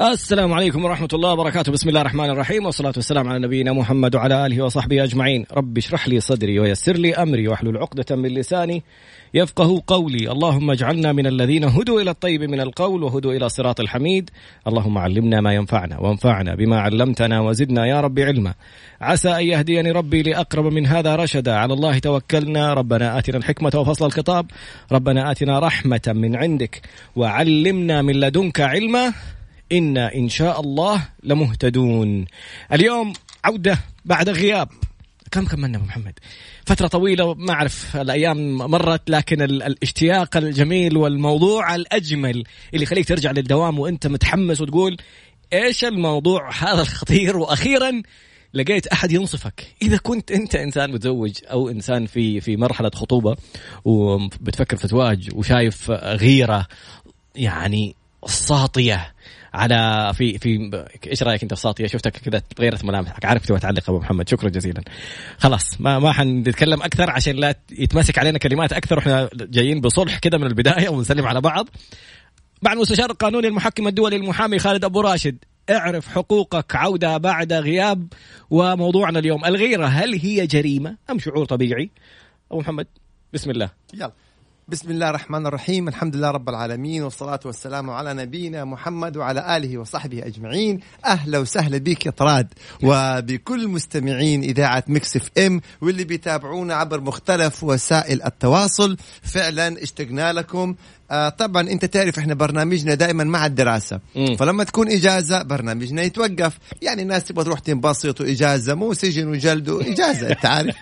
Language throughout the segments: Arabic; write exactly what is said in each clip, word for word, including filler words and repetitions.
السلام عليكم ورحمة الله وبركاته. بسم الله الرحمن الرحيم، والصلاة والسلام على نبينا محمد وعلى آله وصحبه أجمعين. رب اشرح لي صدري ويسر لي أمري واحلل عقدة من لساني يفقه قولي. اللهم اجعلنا من الذين هدوا إلى الطيب من القول وهدوا إلى صراط الحميد. اللهم علمنا ما ينفعنا وانفعنا بما علمتنا وزدنا يا رب علما. عسى أن يهديني ربي لأقرب من هذا رشدا. على الله توكلنا. ربنا آتنا الحكمة وفصل الخطاب. ربنا آتنا رحمة من عندك وعلمنا من لدنك علما، إنا إن شاء الله لمهتدون. اليوم عودة بعد غياب. كم كملنا محمد؟ فترة طويلة، ما أعرف الأيام مرت، لكن الاشتياق الجميل والموضوع الأجمل اللي يخليك ترجع للدوام وأنت متحمس وتقول إيش الموضوع هذا الخطير. وأخيرا لقيت أحد ينصفك. إذا كنت أنت إنسان متزوج أو إنسان في في مرحلة خطوبة وبتفكر في زواج وشايف غيرة يعني الساطية على في في ايش رايك انت في ساطيه؟ شفتك كذا تغيرت ملامحك، عارف تبغى تعلق ابو محمد. شكرا جزيلا. خلاص ما ما حنتكلم اكثر عشان لا يتمسك علينا كلمات اكثر، واحنا جايين بصلح كذا من البدايه ونسلم على بعض. بعد مستشار القانوني المحكم الدولي المحامي خالد ابو راشد، اعرف حقوقك. عوده بعد غياب، وموضوعنا اليوم الغيره، هل هي جريمه ام شعور طبيعي؟ ابو محمد بسم الله. يلا بسم الله الرحمن الرحيم. الحمد لله رب العالمين، والصلاة والسلام على نبينا محمد وعلى آله وصحبه أجمعين. أهلا وسهلا بك يا طراد وبكل مستمعين إذاعة ميكس اف ام واللي بيتابعونا عبر مختلف وسائل التواصل. فعلا اشتقنا لكم. آه طبعا انت تعرف احنا برنامجنا دائما مع الدراسة، م. فلما تكون إجازة برنامجنا يتوقف. يعني الناس تبغى تروح تنبسط، وإجازة مو سجن وجلد وإجازة انت عارف.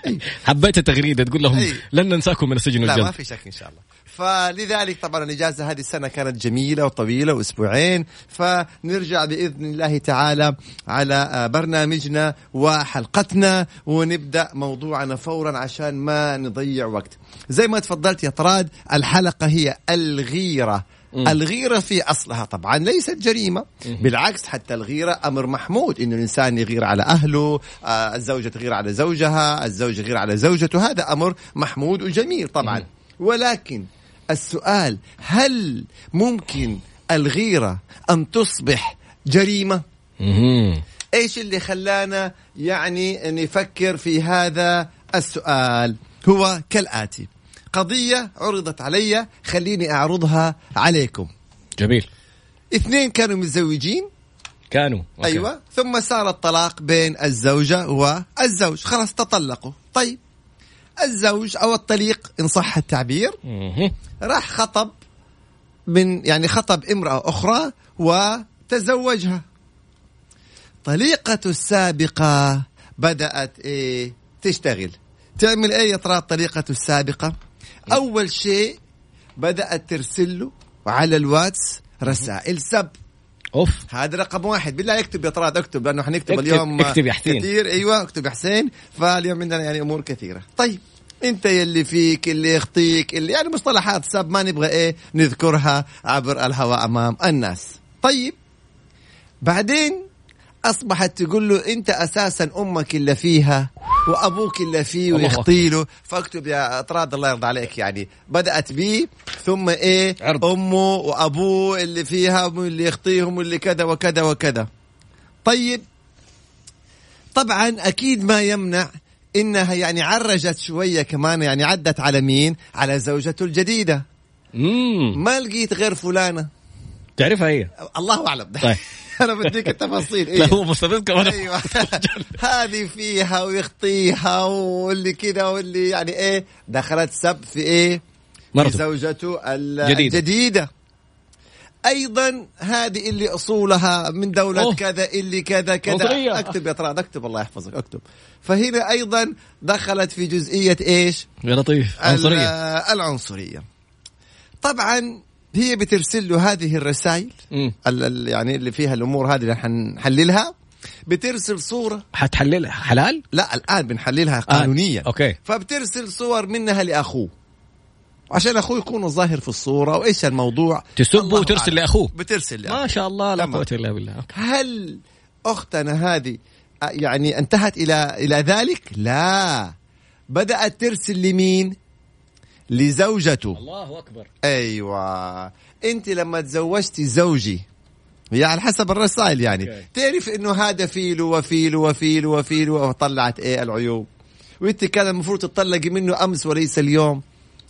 حبيت التغريدة تقول لهم أي. لن ننساكم من السجن والجلد. لا ما في شك إن شاء الله. فلذلك طبعا الإجازة هذه السنة كانت جميلة وطويلة وأسبوعين، فنرجع بإذن الله تعالى على برنامجنا وحلقتنا ونبدأ موضوعنا فورا عشان ما نضيع وقت. زي ما تفضلت يا طراد، الحلقة هي الغيرة. م. الغيرة في أصلها طبعا ليست جريمة، م. بالعكس حتى الغيرة أمر محمود، إنه الإنسان يغير على أهله، آه الزوجة تغير على زوجها، الزوج يغير على زوجته، هذا أمر محمود وجميل طبعا. م. ولكن السؤال، هل ممكن الغيرة أن تصبح جريمة؟ إيش اللي خلانا يعني نفكر في هذا السؤال؟ هو كالآتي. قضية عرضت علي، خليني أعرضها عليكم. جميل. اثنين كانوا متزوجين، كانوا أوكي. أيوة. ثم صار الطلاق بين الزوجة والزوج، خلاص تطلقوا. طيب الزوج أو الطليق إن صح التعبير راح خطب من يعني خطب امرأة أخرى وتزوجها. طليقته السابقة بدأت إيه تشتغل، تعمل إيه يطرأ طليقته السابقة؟ أول شيء بدأت ترسله على الواتس رسائل سب. أوف. هذا رقم واحد. بالله يكتب يا طراد، اكتب لأنه حنكتب اكتب اليوم اكتب كثير. أيوة اكتب حسين. فاليوم عندنا يعني أمور كثيرة. طيب أنت يلي فيك، اللي يخطيك، اللي يعني مصطلحات سب ما نبغى إيه نذكرها عبر الهواء أمام الناس. طيب بعدين أصبحت تقول له أنت أساسا أمك اللي فيها وأبوك اللي فيه ويخطيله. فاكتب يا طراد الله يرضى عليك، يعني بدأت بيه ثم إيه عرض. أمه وأبوه اللي فيها واللي يخطيهم واللي كذا وكذا وكذا. طيب طبعا أكيد ما يمنع إنها يعني عرجت شوية كمان، يعني عدت على مين؟ على زوجته الجديدة. مم. ما لقيت غير فلانة تعرفها هي. الله أعلم. طيب أنا بديك التفاصيل. إيه؟ لا هو مستفز كمان. أيوة. هذه فيها ويخطيها واللي كذا واللي يعني إيه دخلت سب في إيه في زوجته الجديدة. جديدة. أيضا هذه اللي أصولها من دولة أوه. كذا اللي كذا كذا مصرية. أكتب يا طراد أكتب الله يحفظك أكتب. فهنا أيضا دخلت في جزئية إيش يا لطيف عنصرية. العنصرية طبعا هي بترسل له هذه الرسائل ال يعني اللي فيها الأمور هذه اللي حنحللها. بترسل صورة. حتحللها حلال؟ لا الآن بنحللها قانونيا. آه. أوكي. فبترسل صور منها لأخوه عشان أخوه يكون ظاهر في الصورة. وإيش الموضوع؟ تسبه وترسل لأخوه. بترسل لأخوه. ما شاء الله لا قوة إلا بالله. أوكي. هل أختنا هذه يعني انتهت إلى إلى ذلك؟ لا، بدأت ترسل لمين؟ لزوجته. الله أكبر. أيوة. أنت لما تزوجتي زوجي يا على حسب الرسائل يعني okay. تعرف إنه هذا فيلو وفيلو وفيلو وفيلو وطلعت إيه العيوب, وأنت كان المفروض تطلقي منه أمس وليس اليوم.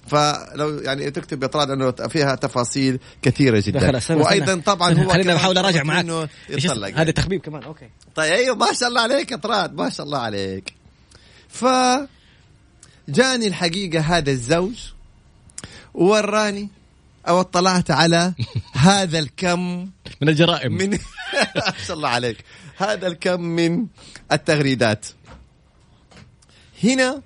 فلو يعني تكتب يطرد أنه فيها تفاصيل كثيرة جدا. وأيضا طبعا هو خلينا بحاول أراجع معك يعني. هذا تخبيب كمان أوكي طيب أيوه ما شاء الله عليك إطراد ما شاء الله عليك. فجاني الحقيقة هذا الزوج وراني أو طلعت على هذا الكم من الجرائم من ما شاء الله عليك هذا الكم من التغريدات. هنا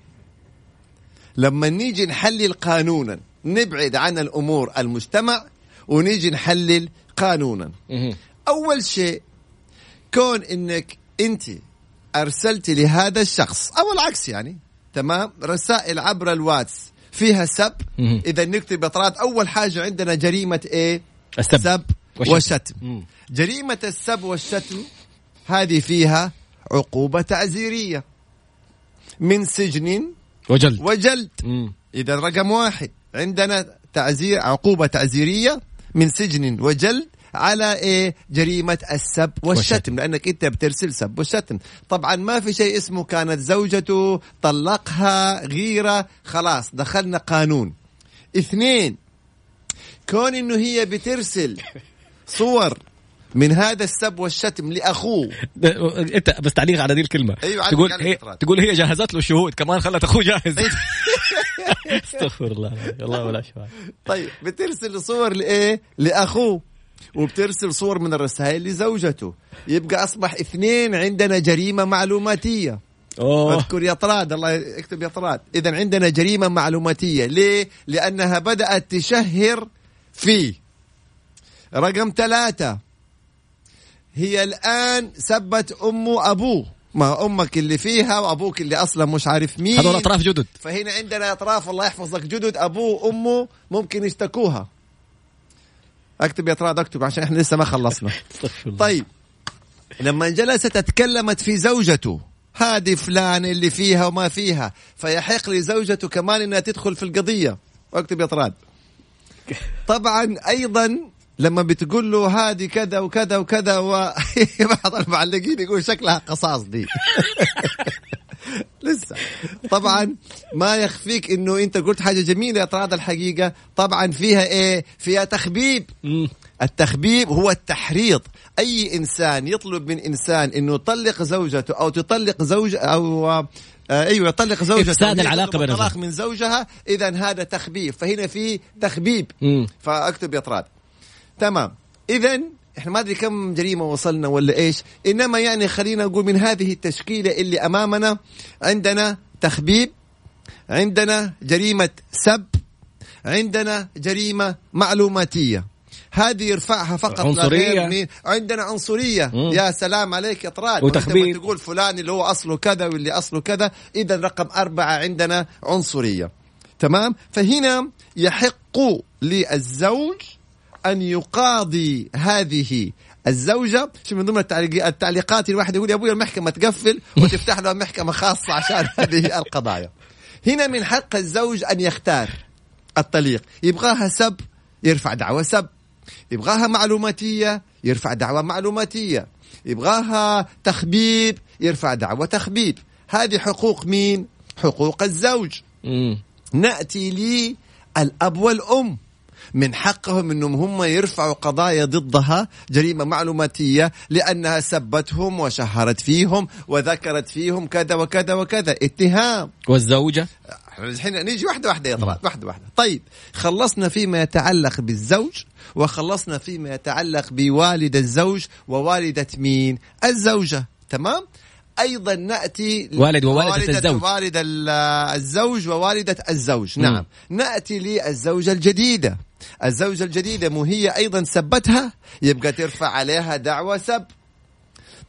لما نيجي نحلل قانونا نبعد عن الأمور المجتمع ونيجي نحلل قانونا. أول شيء كون إنك أنت أرسلت لهذا الشخص أو العكس يعني تمام رسائل عبر الواتس فيها سب إذا نكتب إطراد. أول حاجة عندنا جريمة إيه السب, السب والشتم, والشتم. جريمة السب والشتم هذه فيها عقوبة تعزيرية من سجن وجلد, وجلد. إذا رقم واحد عندنا تعزير عقوبة تعزيرية من سجن وجلد على إيه جريمة السب والشتم, والشتم. لأنك أنت بترسل سب والشتم. طبعا ما في شيء اسمه كانت زوجته طلقها غيرة, خلاص دخلنا قانون. اثنين كون إنه هي بترسل صور من هذا السب والشتم لأخوه. أنت بس تعليق على دي الكلمة أيوة تقول, هي تقول هي جهزت له الشهود كمان خلت أخوه جاهز. استغفر الله الله ولا شفاعة. طيب بترسل صور لإيه لأخوه وبترسل صور من الرسائل لزوجته, يبقى أصبح اثنين عندنا جريمة معلوماتية. أوه. اذكر يا طراد الله اكتب يا طراد. إذن عندنا جريمة معلوماتية ليه؟ لأنها بدأت تشهر فيه. رقم ثلاثة هي الآن سبت أمه أبوه, ما أمك اللي فيها وأبوك اللي أصلا مش عارف مين, هذول أطراف جدد. فهنا عندنا أطراف الله يحفظك جدد أبوه أمه ممكن يشتكوها. اكتب يا طراد اكتب عشان احنا لسه ما خلصنا. طيب لما جلست اتكلمت في زوجته هذه فلان اللي فيها وما فيها, فيحق لزوجته كمان انها تدخل في القضية. اكتب يا طراد. طبعا ايضا لما بتقول له هذه كذا وكذا وكذا وبعض المعلقين يقول شكلها قصاص دي. لسه طبعا ما يخفيك انه انت قلت حاجة جميلة يا طراد الحقيقة طبعا فيها ايه فيها تخبيب. التخبيب هو التحريض. اي انسان يطلب من انسان انه يطلق زوجته او تطلق زوج او آه ايوه يطلق زوجته افساد العلاقة بين طلاق من زوجها, اذا هذا تخبيب. فهنا في تخبيب. فاكتب يا طراد تمام. اذا احنا ما ادري كم جريمه وصلنا ولا ايش, انما يعني خلينا نقول من هذه التشكيله اللي امامنا عندنا تخبيب, عندنا جريمه سب, عندنا جريمه معلوماتيه هذه يرفعها فقط عنصرية. عندنا عنصريه. مم. يا سلام عليك يا طراد. وتخبيب تقول فلان اللي هو اصله كذا واللي اصله كذا. اذا رقم أربعة عندنا عنصريه تمام. فهنا يحق للزوج أن يقاضي هذه الزوجة. شو من ضمن التعليقات الواحد يقول يا أبوي المحكمة تقفل وتفتح له محكمة خاصة عشان هذه القضايا. هنا من حق الزوج أن يختار الطليق. يبغاها سب يرفع دعوة سب, يبغاها معلوماتية يرفع دعوة معلوماتية, يبغاها تخبيب يرفع دعوة تخبيب. هذه حقوق مين؟ حقوق الزوج. نأتي لي الأب والأم من حقهم أنهم هم يرفعوا قضايا ضدها جريمة معلوماتية لأنها سبتهم وشهرت فيهم وذكرت فيهم كذا وكذا وكذا اتهام. والزوجة الحين نيجي واحدة واحدة يا طراد واحدة واحدة. طيب خلصنا فيما يتعلق بالزوج وخلصنا فيما يتعلق بوالد الزوج ووالدة مين الزوجة تمام. أيضا نأتي والد ووالدة الزوج والد الزوج ووالدة الزوج نعم. م. نأتي للزوجة الجديدة. الزوجة الجديدة مو هي أيضا سبتها يبقى ترفع عليها دعوة سب.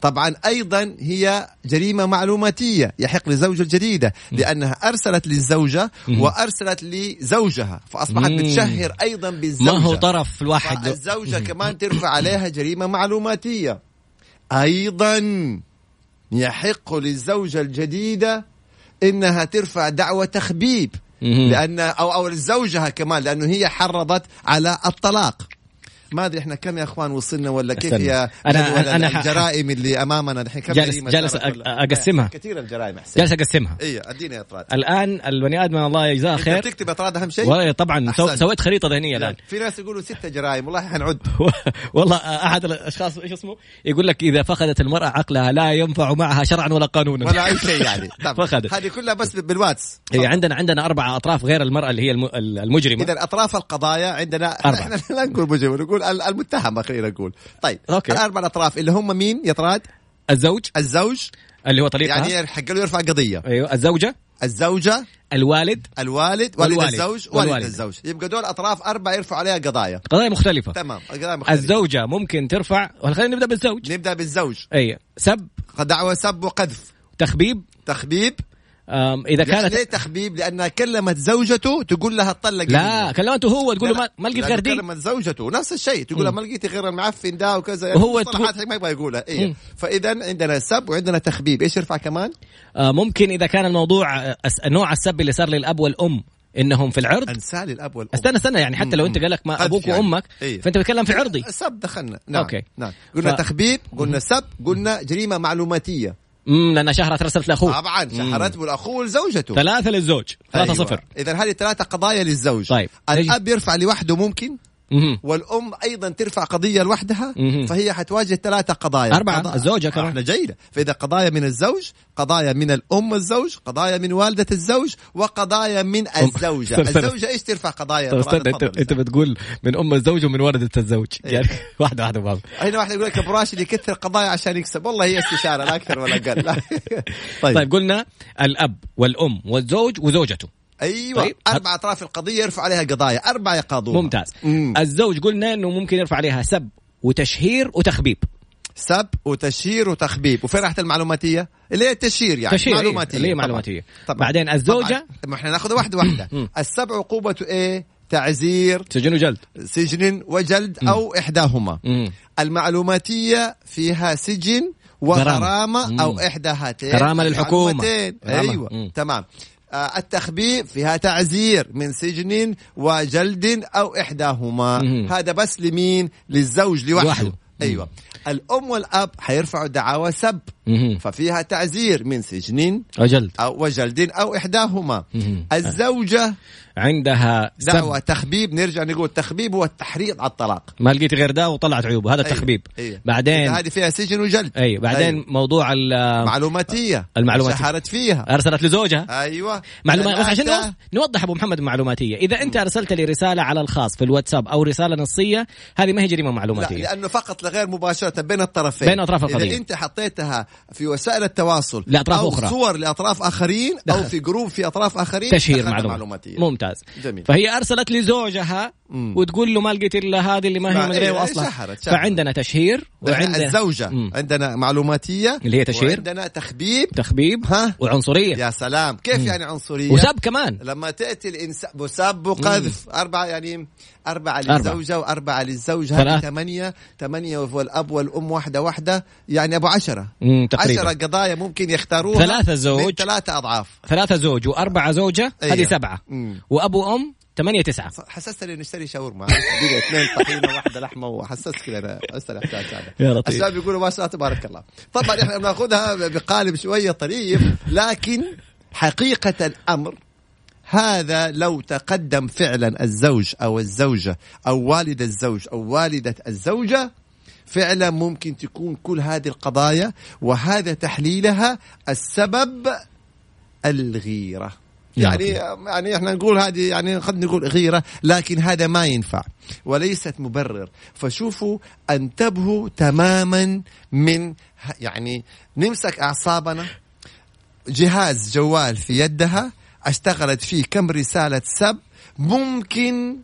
طبعا أيضا هي جريمة معلوماتية يحق للزوجة الجديدة لأنها أرسلت للزوجة وأرسلت لزوجها فأصبحت بتشهر أيضا بالزوجة. ما هو طرف الواحد الزوجة كمان ترفع عليها جريمة معلوماتية. أيضا يحق للزوجة الجديدة إنها ترفع دعوة تخبيب لأن أو أو لزوجها كمان لأنه هي حرضت على الطلاق. ما ادري احنا كم يا اخوان وصلنا ولا كيف يا انا انا الجرائم اللي امامنا الحين كم جريمه جالس اقسمها كثير الجرائم احسن جالس اقسمها اي اديني اطراد الان البني ادم الله يجزاه خير تكتب اطراد اهم شيء والله طبعا أحسن. سويت خريطه ذهنيه الان في ناس يقولوا ستة جرائم والله حنعد والله احد الاشخاص ايش اسمه يقول لك اذا فقدت المراه عقلها لا ينفع معها شرعا ولا قانونا ولا اي شيء يعني هذه كلها بس بالواتس عندنا عندنا اربعه اطراف غير المراه اللي هي المجرمه اذا اطراف القضايا عندنا احنا لا نقول مجرم نقول المتهم خلينا نقول طيب أوكي. الاربع اطراف اللي هم مين يا طراد؟ الزوج الزوج اللي هو طليقها يعني حق له يرفع قضيه ايوه الزوجه الزوجه الوالد الوالد والد الزوج والد الزوج يبقى دول اطراف اربعه يرفعوا عليها قضايا قضايا مختلفه تمام قضايا مختلفه الزوجه ممكن ترفع خلينا نبدا بالزوج نبدا بالزوج اي سب دعوه سب وقذف تخبيب تخبيب إذا كانت ليه تخبيب لأنها كلمت زوجته تقول لها اطلق لا كلمته هو تقول له ما لقيت غير دي كلمت زوجته نفس الشيء تقول لها ما لقيت غير المعفن ده وكذا وهو ما يبغى يقولها إيه فإذا عندنا سب وعندنا تخبيب إيش يرفع كمان ممكن إذا كان الموضوع نوع السب اللي صار للأب والأم إنهم في العرض أنسال الأب والأم استنى استنى يعني حتى لو أنت قال لك ما أبوك يعني. وأمك إيه. فأنت بتكلم في عرضي سب دخلنا نعم أوكي. نعم قلنا ف... تخبيب قلنا سب قلنا جريمة معلوماتية امم لأنها شهرت رسلت لأخوه طبعا شهرت والأخوه لزوجته ثلاثة للزوج ثلاثة أيوة. صفر إذا هذه ثلاثة قضايا للزوج طيب. الأب يرفع لوحده ممكن مم. والأم أيضا ترفع قضية لوحدها فهي حتواجه ثلاثة قضايا أربعة قضايا. الزوجة كمان جيدة فإذا قضايا من الزوج قضايا من الأم الزوج قضايا من والدة الزوج وقضايا من الزوجة الزوجة إيش ترفع قضايا أنت بتقول من أم الزوج ومن والدة الزوج يعني واحدة واحدة بابا هنا واحد يقول لك أبو راشد يكثر قضايا عشان يكسب والله هي استشارة لا أكثر ولا أقل طيب. طيب قلنا الأب والأم والزوج وزوجته ايوه طيب. اربع اطراف القضيه يرفع عليها قضايا اربعه يقاضوها ممتاز مم. الزوج قلنا انه ممكن يرفع عليها سب وتشهير وتخبيب سب وتشهير وتخبيب وفين راحت المعلوماتيه اللي هي التشهير يعني تشهير معلوماتيه اللي هي معلوماتيه طبعًا. طبعًا. بعدين الزوجه ما احنا ناخذ واحده واحده السبع عقوبه ايه تعزير سجن وجلد سجن وجلد مم. او احداهما مم. المعلوماتيه فيها سجن وغرامه او احدى هاتين غرامه للحكومه ايوه مم. تمام التخبيب فيها تعزير من سجن وجلد أو إحداهما مم. هذا بس لمين للزوج لوحده واحد. أيوة الأم والأب حيرفعوا دعاوى سب مم. ففيها تعزير من سجن وجلد أو وجلد أو إحداهما مم. الزوجة عندها دعوى تخبيب نرجع نقول تخبيب هو التحريض على الطلاق ما لقيت غير ده وطلعت عيوبه هذا أيوة. تخبيب أيوة. بعدين هذه فيها سجن وجلد أيوة. بعدين أيوة. موضوع المعلوماتية المعلوماتية شحرت فيها أرسلت لزوجها أيوة معلومات عشان أنت... نوضح أبو محمد المعلوماتية إذا أنت أرسلت لي رسالة على الخاص في الواتساب أو رسالة نصية هذه ما هي جريمة معلوماتية لا لأنه فقط لغير مباشرة بين الطرفين بين أطراف القضية إذا أنت حطيتها في وسائل التواصل لأطراف أو أخرى صور لأطراف آخرين أو في جروب في أطراف آخرين تشهير معلوماتية ممتاز جميل. فهي أرسلت لزوجها وتقول له ما لقيت إلا هذه اللي ما هي مدري وأصلا فعندنا تشهير وعندنا الزوجة مم. عندنا معلوماتية اللي هي تشهير وعندنا تخبيب تخبيب ها وعنصرية يا سلام كيف مم. يعني عنصرية وسب كمان لما تأتي الإنسان وسب وقذف أربعة يعني أربعة للزوجة وأربعة للزوج هذه ثمانية ثمانية والأب والأم واحدة واحدة يعني أبو عشرة عشرة قضايا ممكن يختاروها ثلاثة زوج ثلاثة أضعاف ثلاثة زوج وأربعة زوجة هذه أيه. سبعة مم. وأبو أم ثمانية تسعة حسست إني نشتري شاورما دقيقة اثنين طحينة واحدة لحمة وحسست كذا أنا أستلح تاج هذا الشباب يقولوا ما شاء الله تبارك الله طبعا إحنا بنأخذها بقالب شوية طريف لكن حقيقة الأمر هذا لو تقدم فعلا الزوج أو الزوجة أو والد الزوج أو والدة الزوجة فعلا ممكن تكون كل هذه القضايا وهذا تحليلها السبب الغيرة يعني يعني احنا نقول هذه يعني قد نقول غيرة لكن هذا ما ينفع وليست مبرر فشوفوا انتبهوا تماما من يعني نمسك أعصابنا جهاز جوال في يدها اشتغلت فيه كم رسالة سب ممكن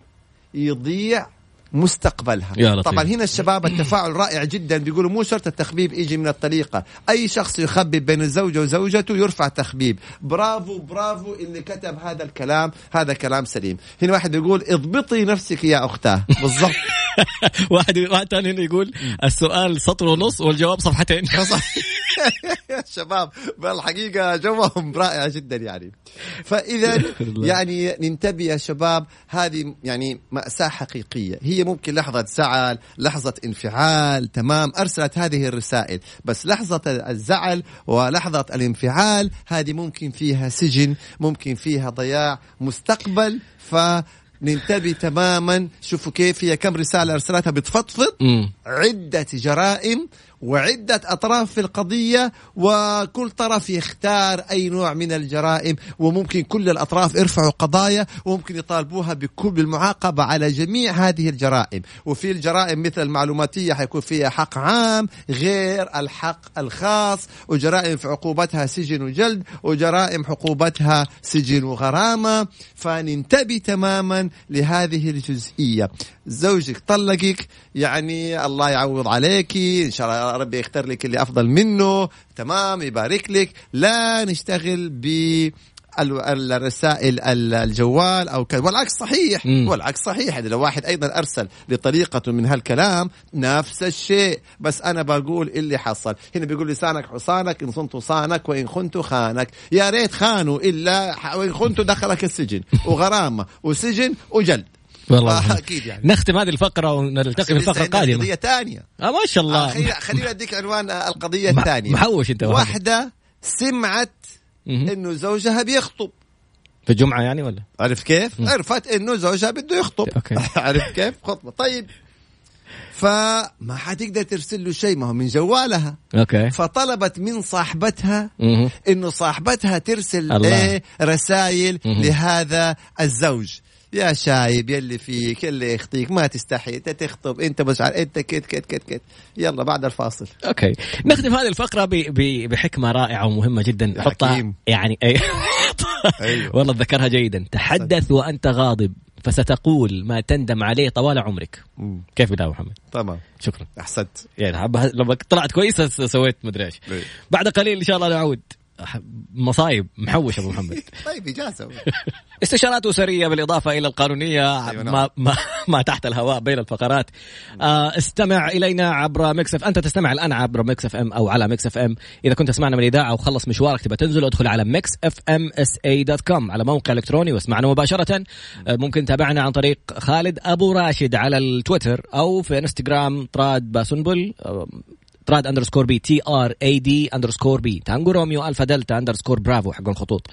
يضيع مستقبلها طبعا هنا الشباب التفاعل رائع جدا بيقولوا مو شرط التخبيب يجي من الطليقة أي شخص يخبب بين الزوجة وزوجته يرفع تخبيب برافو برافو اللي كتب هذا الكلام هذا كلام سليم هنا واحد يقول اضبطي نفسك يا أختاه بالضبط واحد واحد تاني يقول السؤال سطر ونص والجواب صفحتين يا شباب بالحقيقة جوهم رائع جدا يعني. فإذا يعني ننتبه يا شباب، هذه يعني مأساة حقيقية، هي ممكن لحظة زعل، لحظة انفعال، تمام، أرسلت هذه الرسائل، بس لحظة الزعل ولحظة الانفعال هذه ممكن فيها سجن، ممكن فيها ضياع مستقبل. ف ننتبه تماما. شوفوا كيف هي كم رسالة أرسلتها بتفضفض، عدة جرائم وعدة أطراف في القضية، وكل طرف يختار أي نوع من الجرائم، وممكن كل الأطراف يرفعوا قضايا وممكن يطالبوها بكل المعاقبة على جميع هذه الجرائم. وفي الجرائم مثل المعلوماتية حيكون فيها حق عام غير الحق الخاص، وجرائم في عقوبتها سجن وجلد، وجرائم عقوبتها سجن وغرامة. فننتبه تماما لهذه الجزئية. زوجك طلقك، يعني الله يعوض عليك إن شاء الله، ربي يختار لك اللي أفضل منه، تمام، يبارك لك. لا نشتغل بالرسائل الجوال أو كذا، والعكس صحيح م. والعكس صحيح. لو واحد أيضا أرسل لطريقة من هالكلام نفس الشيء، بس أنا بقول اللي حصل هنا، بيقول لسانك حصانك إن صنت صانك وإن خنت خانك. يا ريت خانوا إلا وإن خنت دخلك السجن وغرامة وسجن وجلد. والله اكيد يعني نختم هذه الفقره ونلتقي في الفقره القادمه. قضيه ثانيه آه ما شاء الله. آه خلينا اديك عنوان القضيه الثانيه. محوش انت. واحده سمعت انه زوجها بيخطب في الجمعه يعني، ولا عرف كيف م. عرفت انه زوجها بده يخطب عرف كيف خطبه، طيب فما حتقدر ترسل له شيء، ما هو من جوالها. أوكي. فطلبت من صاحبتها م-م. انه صاحبتها ترسل إيه رسائل م-م. لهذا الزوج، يا شايب يلي فيك اللي يخطيك، ما تستحي انت تخطب، انت بس انت كت كت كت كت. يلا بعد الفاصل. اوكي نختم هذه الفقره ب... ب... بحكمه رائعه ومهمه جدا، حطها يعني أي... أيوة. والله اتذكرها جيدا. تحدث وانت غاضب فستقول ما تندم عليه طوال عمرك. مم. كيف بدأ محمد؟ تمام شكرا احسنت، يعني لما طلعت كويسه سويت مدري ايش. بعد قليل ان شاء الله نعود. مصايب محوش أبو محمد. طيب إجازة. استشارات أسرية بالإضافة إلى القانونية ما, ما, ما تحت الهواء بين الفقرات. استمع إلينا عبر ميكس اف. أنت تستمع الآن عبر ميكس اف ام أو على ميكس اف ام. إذا كنت تسمعنا من الإذاعة وخلص مشوارك تبى تنزل، ادخل على ميكس اف ام اس اي دوت كوم على موقع إلكتروني واسمعنا مباشرة. ممكن تابعنا عن طريق خالد أبو راشد على التويتر أو في انستغرام تراد باسنبل تراد اندرسكور بي تي ار اي دي اندرسكور بي تانجو روميو الفا دلتا اندرسكور برافو حق الخطوط.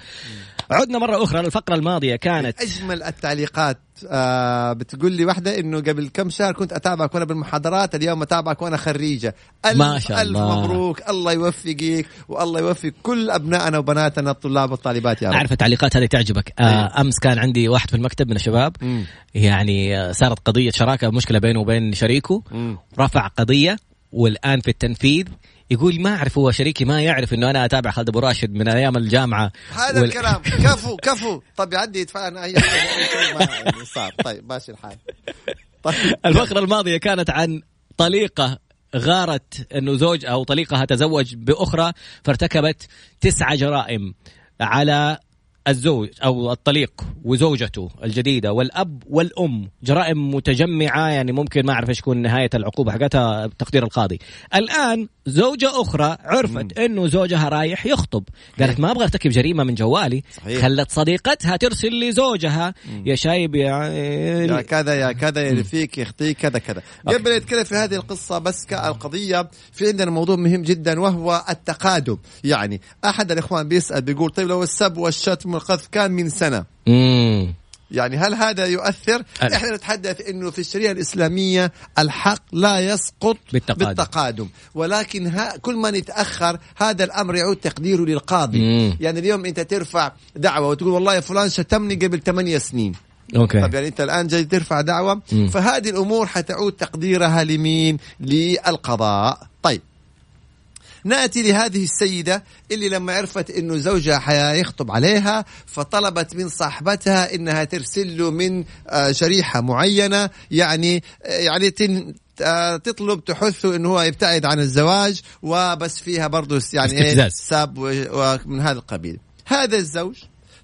عدنا مرة أخرى للفقرة الماضية. كانت أجمل التعليقات. آه بتقول لي واحدة إنه قبل كم شهر كنت أتابعك وأنا بالمحاضرات، اليوم أتابعك وأنا خريجة. ألف ما شاء الله. ألف مبروك، الله يوفقك والله يوفق كل أبنائنا وبناتنا الطلاب والطالبات يا رب. أعرف التعليقات هذه تعجبك. آه أمس كان عندي واحد في المكتب من الشباب م. يعني صارت قضية شراكة، مشكلة بينه وبين شريكه م. رفع قضية والآن في التنفيذ. يقول ما أعرف، هو شريكي ما يعرف إنه أنا أتابع خالد أبو راشد من أيام الجامعة. هذا وال... الكلام كفو كفو. طب عندي يدفع أنا أي ما صار. طيب ماشي الحال. طيب. الفقرة الماضية كانت عن طليقة غارت إنه زوج أو طليقها تزوج بأخرى فارتكبت تسعة جرائم على الزوج أو الطليق وزوجته الجديدة والأب والأم. جرائم متجمعة يعني ممكن ما أعرف إيش تكون نهاية العقوبة حقتها بتقدير القاضي. الآن زوجة أخرى عرفت إنه زوجها رايح يخطب، قالت ما أبغى أرتكب جريمة من جوالي. صحيح. خلت صديقتها ترسل لزوجها يا شايب يعني يا كذا يا كذا يا رفيق يخطيك كذا كذا. قبل نتكلم في هذه القصة بس كالقضية في عندنا موضوع مهم جدا وهو التقادم. يعني أحد الإخوان بيسأل بيقول طيب لو السب والشتم القذف كان من سنة مم. يعني هل هذا يؤثر؟ أنا. احنا نتحدث انه في الشريعة الإسلامية الحق لا يسقط بالتقادم, بالتقادم. ولكن كل ما نتأخر هذا الأمر يعود تقديره للقاضي. مم. يعني اليوم انت ترفع دعوة وتقول والله فلان شتمني قبل ثمانية سنين. أوكي. طب يعني أنت الآن جاي ترفع دعوة. مم. فهذه الأمور حتعود تقديرها لمين؟ للقضاء. طيب نأتي لهذه السيدة اللي لما عرفت إنه زوجها حيخطب عليها فطلبت من صاحبتها إنها ترسل له من شريحة معينة، يعني يعني تطلب تحثه إنه هو يبتعد عن الزواج، وبس فيها برضو يعني إيه ساب ومن هذا القبيل. هذا الزوج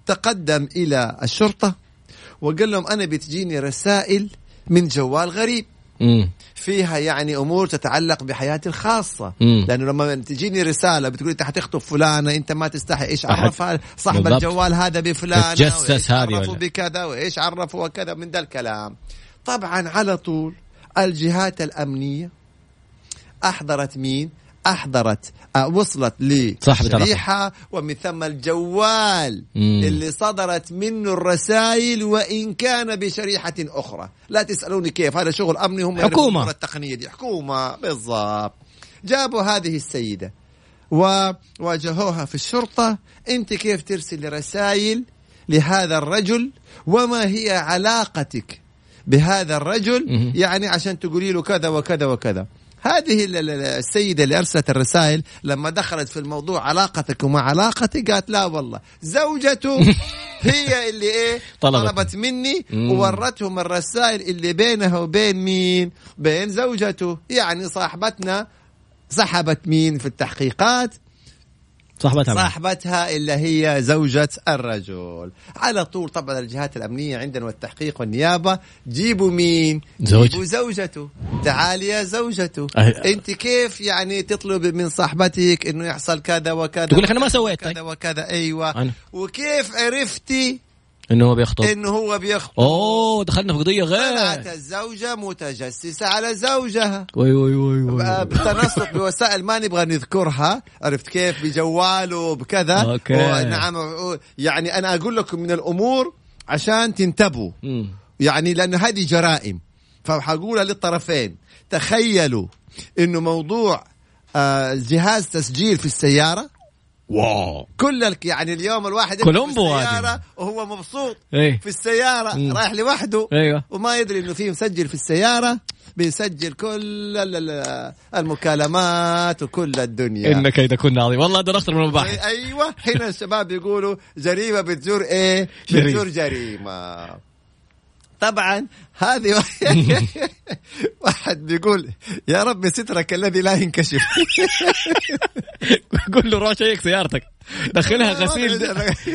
تقدم إلى الشرطة وقال لهم أنا بتجيني رسائل من جوال غريب مم. فيها يعني أمور تتعلق بحياتي الخاصة. مم. لأنه لما تجيني رسالة بتقولي أنت هتخطب فلانة، أنت ما تستحي، إيش عرفها صاحب بالضبط. الجوال هذا بفلانة، تتجسس هذه بكذا، وإيش عرفه وكذا من ذا الكلام. طبعا على طول الجهات الأمنية أحضرت مين؟ أحضرت وصلت لشريحة، ومن ثم الجوال مم. اللي صدرت منه الرسائل، وإن كان بشريحة أخرى. لا تسألوني كيف، هذا شغل أمني، هم يعرفون التقنية دي، حكومة بالضبط. جابوا هذه السيدة وواجهوها في الشرطة، أنت كيف ترسل رسائل لهذا الرجل؟ وما هي علاقتك بهذا الرجل؟ مم. يعني عشان تقولي له كذا وكذا وكذا. هذه السيدة اللي أرسلت الرسائل لما دخلت في الموضوع علاقتك وما علاقتي، قالت لا والله زوجته هي اللي إيه طلبت مني وورتهم الرسائل اللي بينها وبين مين؟ بين زوجته. يعني صاحبتنا سحبت مين في التحقيقات؟ صاحبتها صاحبتها اللي هي زوجة الرجل. على طول طبعا الجهات الأمنية عندنا والتحقيق والنيابة جيبوا مين؟ زوج. جيبوا زوجته. تعالي يا زوجته، أه. انت كيف يعني تطلب من صاحبتك انه يحصل كذا وكذا، تقول لك انا ما سويت كذا وكذا. ايوه أنا. وكيف عرفتي انه هو بيخطب؟ انه هو بيخطب. اوه دخلنا في قضيه غير. طلعت الزوجه متجسسه على زوجها، وي وي وي, وي. بتنسق بوسائل ما نبغى نذكرها، عرفت كيف؟ بجواله بكذا. أوكي. ونعم، يعني انا اقول لكم من الامور عشان تنتبهوا، يعني لانه هذه جرائم، فحقولها للطرفين. تخيلوا انه موضوع آه جهاز تسجيل في السياره، واو كلك يعني اليوم الواحد في السيارة وهو مبسوط، ايه؟ في السيارة مم. رايح لوحده، ايوه. وما يدري انه فيه مسجل في السيارة، بيسجل كل المكالمات وكل الدنيا. انك اذا كنا عظيم والله ده اخطر من البحر. ايوه هنا الشباب يقولوا جريمة بتزور ايه بتزور جريمة. طبعا هذه واحد بيقول يا رب سترك الذي لا ينكشف. قل له روح شيك سيارتك، دخلها غسيل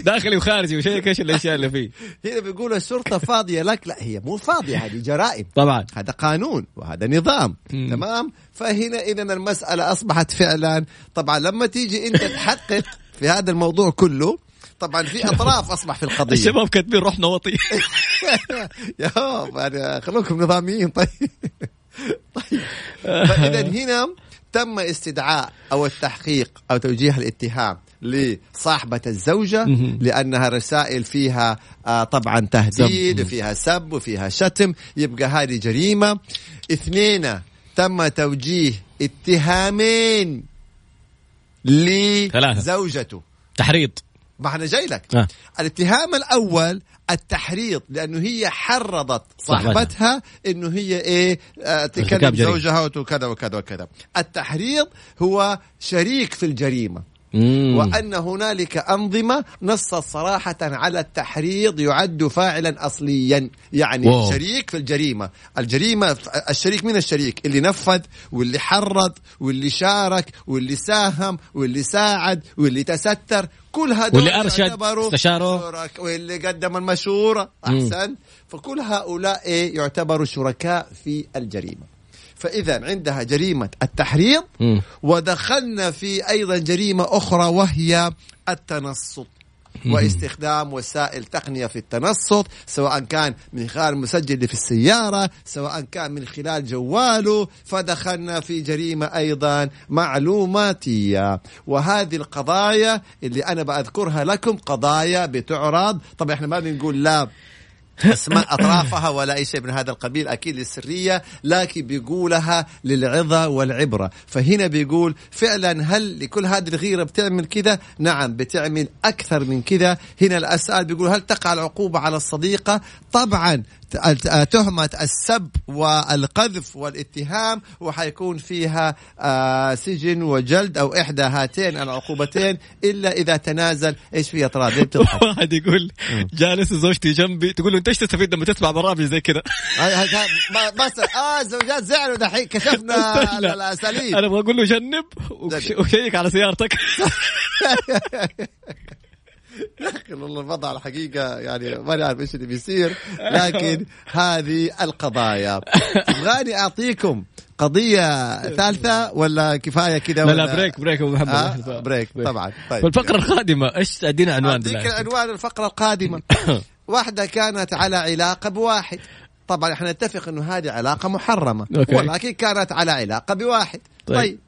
داخلي وخارجي وشيك ايش الاشياء اللي فيه. هنا بيقول الشرطة فاضية لك. لا هي مو فاضية، هذه جرائم طبعا، هذا قانون وهذا نظام. تمام. فهنا إذن المسألة أصبحت فعلا طبعا لما تيجي أنت تحقق في هذا الموضوع كله، طبعا في أطراف أصبح في القضية. الشباب كاتبين روحنا وطي. يا خلوكم نظاميين. طيب طيب فإذا هنا تم استدعاء أو التحقيق أو توجيه الاتهام لصاحبة الزوجة، لأنها رسائل فيها طبعا تهديد وفيها سب وفيها شتم، يبقى هذه جريمة. اثنين تم توجيه اتهامين لزوجته، تحريض. ما احنا جاي لك. آه. الاتهام الأول التحريض، لأنه هي حرضت صاحبتها إنه هي إيه آه تكلم زوجها وكذا وكذا وكذا. التحريض هو شريك في الجريمة، مم. وأن هنالك أنظمة نصت صراحة على التحريض يعد فاعلا أصليا، يعني واو. شريك في الجريمة. الجريمة الشريك، من الشريك اللي نفذ واللي حرض واللي شارك واللي ساهم واللي ساعد واللي تستر، كل هذول يعتبروا شركاء، واللي قدم المشورة أحسن، فكل هؤلاء يعتبروا شركاء في الجريمة. فإذا عندها جريمة التحريض، م. ودخلنا في أيضا جريمة أخرى وهي التنصت، م. واستخدام وسائل تقنية في التنصت، سواء كان من خلال مسجل في السيارة، سواء كان من خلال جواله. فدخلنا في جريمة أيضا معلوماتية. وهذه القضايا اللي أنا بأذكرها لكم قضايا بتعرض، طبعا احنا ما بنقول لا اسماء أطرافها ولا أي شيء من هذا القبيل، أكيد للسرية، لكن بيقولها للعظة والعبرة. فهنا بيقول فعلا هل لكل هذه الغيرة بتعمل كذا؟ نعم بتعمل أكثر من كذا. هنا الأسئلة بيقول هل تقع العقوبة على الصديقة؟ طبعا تهمة السب والقذف والاتهام، وحيكون فيها سجن وجلد أو إحدى هاتين العقوبتين، إلا إذا تنازل. إيش في أطراف واحد يقول جالس زوجتي جنبي، تقول له أنت إيش تستفيد لما تسمع برامج زي كذا؟ بس آه زوجات زعلوا دحين، كشفنا الأساليب. أنا أبغى أقول له جنب وشيك على سيارتك. يا أخي والله الوضع على الحقيقة يعني ما نعرف إيش اللي بيصير، لكن هذه القضايا. تبغاني أعطيكم قضية ثالثة ولا كفاية كذا؟ لا لا بريك بريك أبو محمد. آه بريك طبعا. طيب الفقرة القادمة إيش أدينا عنوان؟ أديك عنوان الفقرة القادمة. واحدة كانت على علاقة بواحد، طبعا إحنا نتفق إنه هذه علاقة محرمة، ولكن كانت على علاقة بواحد. طيب, طيب.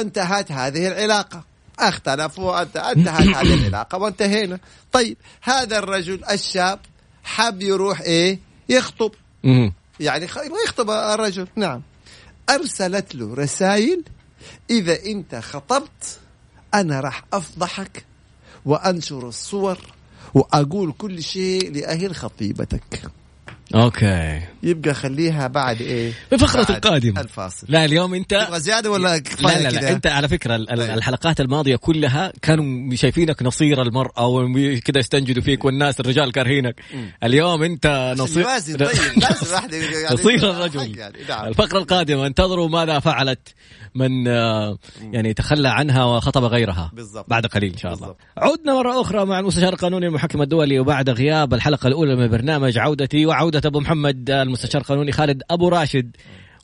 انتهت هذه العلاقة، اختلفوا، انتهت هذه العلاقة وانتهينا. طيب هذا الرجل الشاب حاب يروح إيه يخطب، يعني يخطب الرجل. نعم، أرسلت له رسائل: إذا أنت خطبت أنا راح أفضحك وأنشر الصور وأقول كل شيء لأهل خطيبتك. أوكي، يبقى خليها بعد إيه؟ بفقرة القادمة الفاصل. لا اليوم أنت تبغى زيادة ولا كفاية؟ لا لا, لا, لا أنت على فكرة الحلقات الماضية كلها كانوا شايفينك نصير المرأة وكذا يستنجدوا فيك والناس الرجال كارهينك. اليوم أنت نصير نصير الرجل. الفقرة القادمة انتظروا ماذا فعلت من يعني تخلى عنها وخطب غيرها. بالزبط. بعد قليل إن شاء الله. عدنا مرة أخرى مع المستشار القانوني المحكم الدولي، وبعد غياب الحلقة الأولى من برنامج عودتي وعودة أبو محمد المستشار القانوني خالد أبو راشد.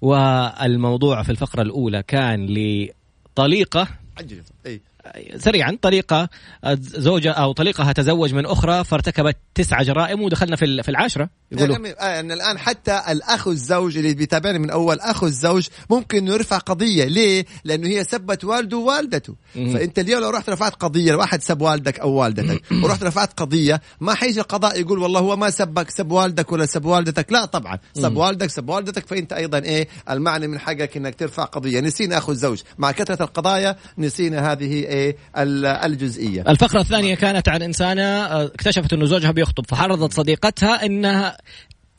والموضوع في الفقرة الأولى كان لطليقة سريعا طليقة زوجة أو طليقة تزوج من أخرى فارتكبت تسعة جرائم، ودخلنا في في العشرة. يقولوا يعني أن الآن حتى الأخ الزوج اللي بيتابعني من أول، أخ الزوج ممكن يرفع قضية. ليه؟ لأنه هي سبت والده ووالدته. فأنت اليوم لو رحت رفعت قضية، واحد سب والدك أو والدتك ورحت رفعت قضية، ما حيجي القضاء يقول والله هو ما سبك، سب والدك ولا سب والدتك. لا طبعا، سب والدك سب والدتك، فأنت أيضا إيه المعنى من حقك إنك ترفع قضية. نسينا أخ الزوج، مع كثرة القضايا نسينا هذه إيه الجزئية. الفقرة الثانية كانت عن إنسانة اكتشفت أن زوجها بيخطب، فحرضت صديقتها أنها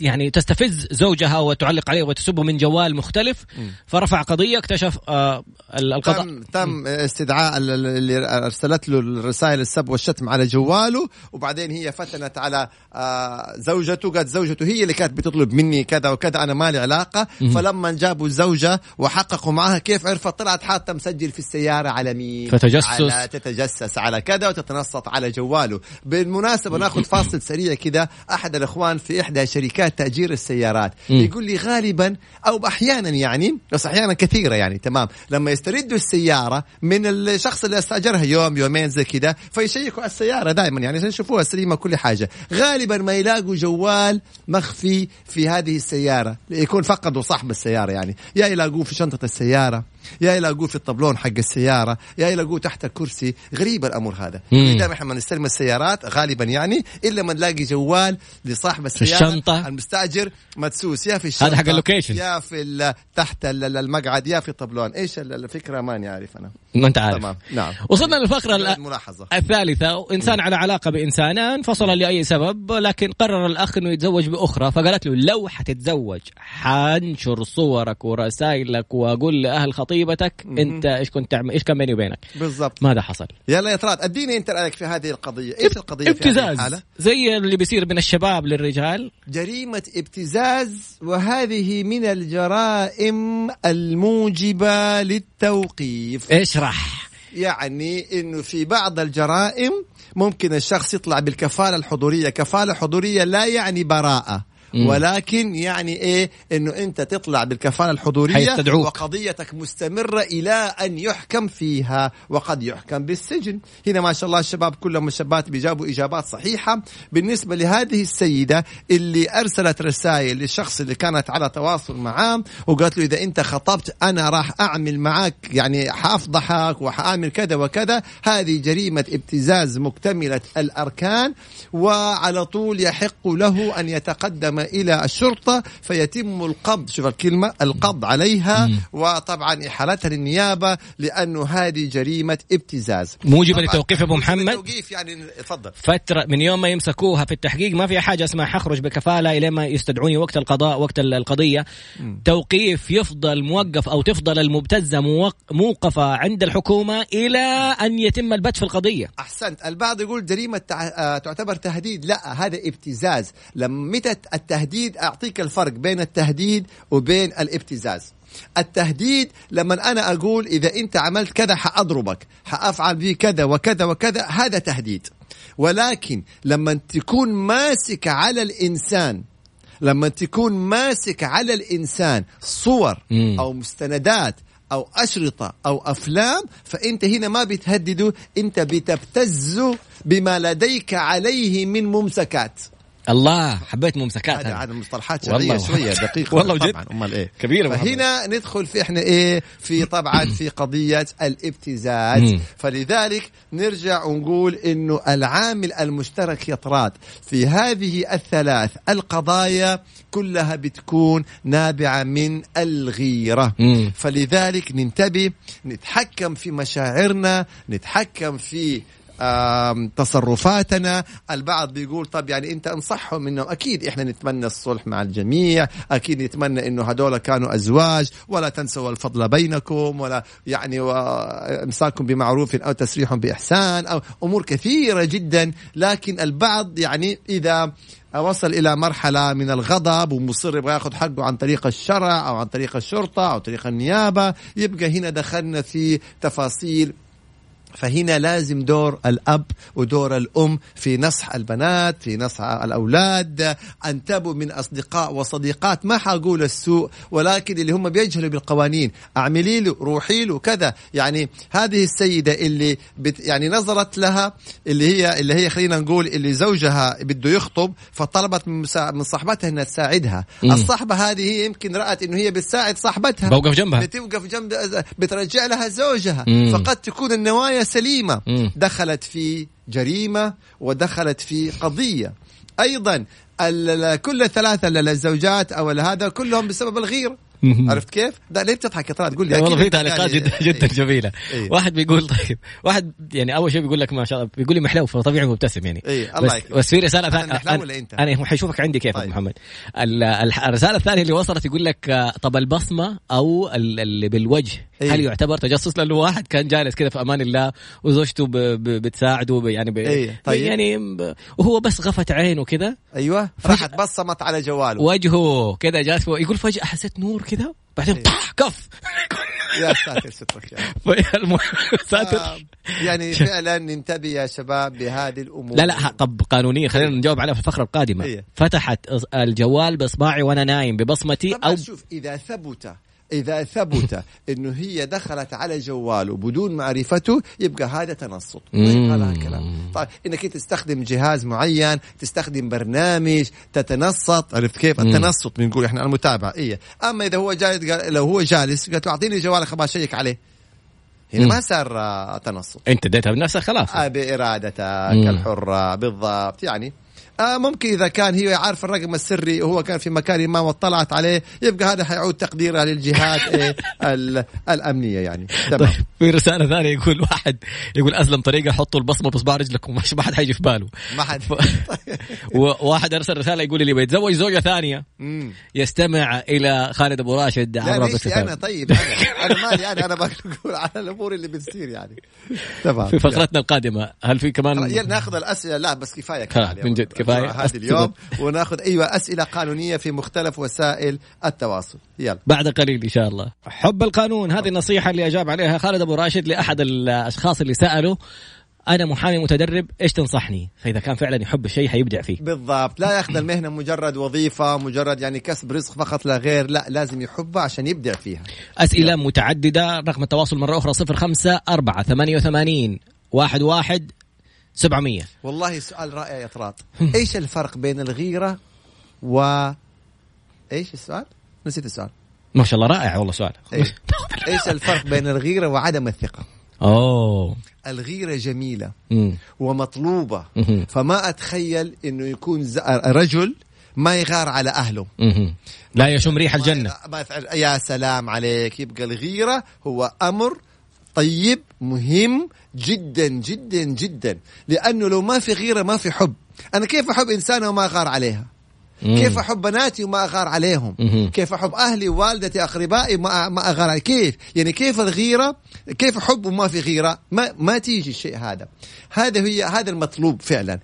يعني تستفز زوجها وتعلق عليه وتسبه من جوال مختلف، فرفع قضية. اكتشف آه القضاء تم, تم استدعاء اللي أرسلت له الرسائل السب والشتم على جواله، وبعدين هي فتنت على آه زوجته، قالت زوجته هي اللي كانت بتطلب مني كذا وكذا، أنا مالي علاقة. فلما جابوا الزوجة وحققوا معها، كيف عرفت؟ طلعت حاطة مسجل في السيارة على مين، فتجسس، على تتجسس على كذا وتتنصت على جواله. بالمناسبة ناخد فاصل سريع كذا. أحد الأخوان في إحدى شركات تأجير السيارات م. يقول لي غالبا أو أحيانا، يعني بس أحيانا كثيرة يعني، تمام، لما يستردوا السيارة من الشخص اللي استأجرها يوم يومين زي كده، فيشيكوا على السيارة دائما يعني عشان يشوفوها سليمة كل حاجة. غالبا ما يلاقوا جوال مخفي في هذه السيارة، يكون فقدوا صاحب السيارة يعني، يا يلاقوه في شنطة السيارة، يا يلاقوه في الطبلون حق السيارة، يا يلاقوه تحت كرسي. غريب الأمر هذا. دائما إحنا نستلم السيارات غالبا يعني إلا ما نلاقي جوال لصاحب السيارة المستأجر مدسوس، يا في الشنطة، هذا حق اللوكيشن، يا في تحت المقعد، يا في الطبلون. إيش الفكرة؟ ماني عارف أنا، ما أنت عارف. تمام. نعم، وصلنا للفقرة الملاحظة الثالثة. إنسان على علاقة بإنسانة، انفصل لأي سبب، لكن قرر الأخ إنه يتزوج بأخرى، فقالت له لو حتتزوج حنشر صورك ورسائلك وأقول لأهل خطيبتك م- انت ايش كنت تعمل، ايش كان بيني وبينك بالضبط، ماذا حصل. يلا يا تراد اديني انت رايك في هذه القضيه. ايش القضيه؟ ابتزاز زي اللي بيصير بين الشباب للرجال، جريمه ابتزاز، وهذه من الجرائم الموجبه للتوقيف. اشرح يعني انه في بعض الجرائم ممكن الشخص يطلع بالكفاله الحضوريه. كفاله حضوريه لا يعني براءه، ولكن يعني إيه إنه أنت تطلع بالكفالة الحضورية وقضيتك مستمرة إلى أن يحكم فيها، وقد يحكم بالسجن. هنا ما شاء الله الشباب كلهم الشابات بيجابوا إجابات صحيحة. بالنسبة لهذه السيدة اللي أرسلت رسائل للشخص اللي كانت على تواصل معاه وقالت له إذا أنت خطبت أنا راح أعمل معك يعني حافضحك وحأعمل كذا وكذا، هذه جريمة ابتزاز مكتملة الأركان، وعلى طول يحق له أن يتقدم إلى الشرطة فيتم القبض، شوف الكلمة، القبض عليها مم. وطبعا إحالتها للنيابة، لأنه هذه جريمة ابتزاز موجبة لتوقيف. أبو محمد توقيف يعني اتفضل. فترة من يوم ما يمسكوها في التحقيق ما في حاجة اسمها حخرج بكفالة إلى ما يستدعوني وقت القضاء، وقت القضية مم. توقيف، يفضل موقف أو تفضل المبتزة موقفة عند الحكومة إلى أن يتم البت في القضية. أحسنت. البعض يقول جريمة تعتبر تهديد، لا هذا ابتزاز. لم متى التهديد؟ أعطيك الفرق بين التهديد وبين الابتزاز. التهديد لما أنا أقول إذا أنت عملت كذا حأضربك، حأفعل بي كذا وكذا وكذا، هذا تهديد. ولكن لما تكون ماسك على الإنسان، لما تكون ماسك على الإنسان صور أو مستندات أو أشرطة أو أفلام، فأنت هنا ما بتهدده، أنت بتبتزه بما لديك عليه من ممسكات. الله، حبيت ممسكات. هذا عن المصطلحات شوية شوية دقيقة والله وجد أمال إيه كبيرة. فهنا ندخل في إحنا إيه في طبعا في قضية الابتزاز. فلذلك نرجع ونقول إنه العامل المشترك يطراد في هذه الثلاث القضايا، كلها بتكون نابعة من الغيرة. مم. فلذلك ننتبه، نتحكم في مشاعرنا، نتحكم في تصرفاتنا. البعض بيقول طب يعني انت انصحهم انهم اكيد احنا نتمنى الصلح مع الجميع، اكيد نتمنى انه هذول كانوا ازواج، ولا تنسوا الفضل بينكم، ولا يعني امساكم بمعروف او تسريح باحسان، او امور كثيرة جدا. لكن البعض يعني اذا وصل إلى مرحلة من الغضب ومصر يبغى ياخذ حقه عن طريق الشرع او عن طريق الشرطة او طريق النيابة، يبقى هنا دخلنا في تفاصيل. فهنا لازم دور الأب ودور الأم في نصح البنات، في نصح الأولاد. انتبهوا من أصدقاء وصديقات، ما حقول السوء، ولكن اللي هم بيجهلوا بالقوانين، اعملي له، روحي له كذا. يعني هذه السيدة اللي بت يعني نظرت لها اللي هي اللي هي خلينا نقول اللي زوجها بده يخطب، فطلبت من صاحبتها انها تساعدها. مم. الصاحبة هذه هي يمكن رأت انه هي بتساعد صاحبتها، بوقف جنبها، بتوقف جنب، بترجع لها زوجها. مم. فقد تكون النوايا سليمة، دخلت في جريمة ودخلت في قضية. أيضا كل الثلاثة الزوجات أو هذا كلهم بسبب الغيرة. عرفت كيف؟ ده ليه بتضحك يا ترى؟ تقول لي والله في تعليقات جدا جدا جميلة. إيه؟ واحد بيقول طيب، واحد يعني أول شيء بيقول لك ما شاء الله، بيقول لي محلو فطبيعي مبتسم يعني. إيه؟ بس, بس في رسالة ثانية، أنا, أنا حشوفك عندي كيف. طيب. محمد الرسالة الثانية اللي وصلت يقول لك طب البصمة أو اللي بالوجه، إيه؟ هل يعتبر تجسس؟ لأنه واحد كان جالس كذا في أمان الله وزوجته ب... ب... بتساعده ب... يعني ب... إيه؟ طيب. يعني ب... وهو بس غفت عينه كذا، أيوة، راحت بصمت على جواله، وجهه كذا جالس، يقول فجأة حسيت نور كذا، بعدين أيه. طح كف يا ساتر سترك يعني. ساتر يعني فعلا ننتبه يا شباب بهذه الأمور. لا لا طب قانونيا خلينا نجاوب عليها في الفقرة القادمة. أيه. فتحت الجوال بإصبعي وأنا نايم ببصمتي، أو شوف إذا ثبت إذا ثبت إنه هي دخلت على جواله بدون معرفته، يبقى هذا تنصت. طيب هذا كلام، طيب إنك تستخدم جهاز معين، تستخدم برنامج، تتنصت. عرفت كيف؟ التنصت بنقول إحنا المتابعة. إيه أما إذا هو جالس، لو هو جالس قالت له أعطيني جوالك أبغى أشيك عليه، هنا ما صار تنصت، أنت اديتها بنفسك خلاص، بإرادتك الحرة بالضبط يعني. آه ممكن إذا كان هي عارف الرقم السري وهو كان في مكان ما واطلعت عليه، يبقى هذا حيعود تقديرها للجهات إيه الأمنية يعني. طيب في رسالة ثانية يقول واحد، يقول أسلم طريقة حطوا البصمة بصبع رجلكم، مش ما حد حيجي في باله، ما حد. وواحد أرسل رسالة يقول اللي بيتزوج زوجة ثانية يستمع إلى خالد أبو راشد عبر الرسالة. أنا طيب أنا, أنا مالي أنا أنا بقول على الأمور اللي بتصير يعني. تمام. في فقرتنا القادمة هل في كمان نأخذ الأسئلة؟ لا بس كفاية كفاية من جد هذا اليوم، وناخذ أيوة أسئلة قانونية في مختلف وسائل التواصل. يلا بعد قليل إن شاء الله. حب القانون، هذه النصيحة اللي أجاب عليها خالد أبو راشد لأحد الأشخاص اللي سألوا أنا محامي متدرب إيش تنصحني، فإذا كان فعلا يحب الشيء حيبدع فيه. بالضبط، لا يأخذ المهنة مجرد وظيفة، مجرد يعني كسب رزق فقط لا غير، لا لازم يحبها عشان يبدع فيها. أسئلة يلا. متعددة، رقم التواصل مرة أخرى صفر خمسة أربعة ثمانية ثمانية واحد واحد سبعمية. والله سؤال رائع يا طراد. ايش الفرق بين الغيرة و ايش السؤال؟ نسيت السؤال. ما شاء الله رائع والله سؤال. إيه؟ ايش الفرق بين الغيرة وعدم الثقة؟ اوه الغيرة جميلة م. ومطلوبة م. فما اتخيل انه يكون رجل ما يغار على أهله، لا يشم ريح الجنة. يا سلام عليك، يبقى الغيرة هو امر طيب مهم جدا جدا جدا، لأنه لو ما في غيرة ما في حب. أنا كيف أحب إنسانة وما أغار عليها؟ مم. كيف أحب بناتي وما أغار عليهم؟ مم. كيف أحب أهلي ووالدتي أقربائي ما أغار عليهم؟ كيف يعني كيف الغيرة، كيف أحب وما في غيرة؟ ما ما تيجي الشيء هذا. هذا هي هذا المطلوب فعلا.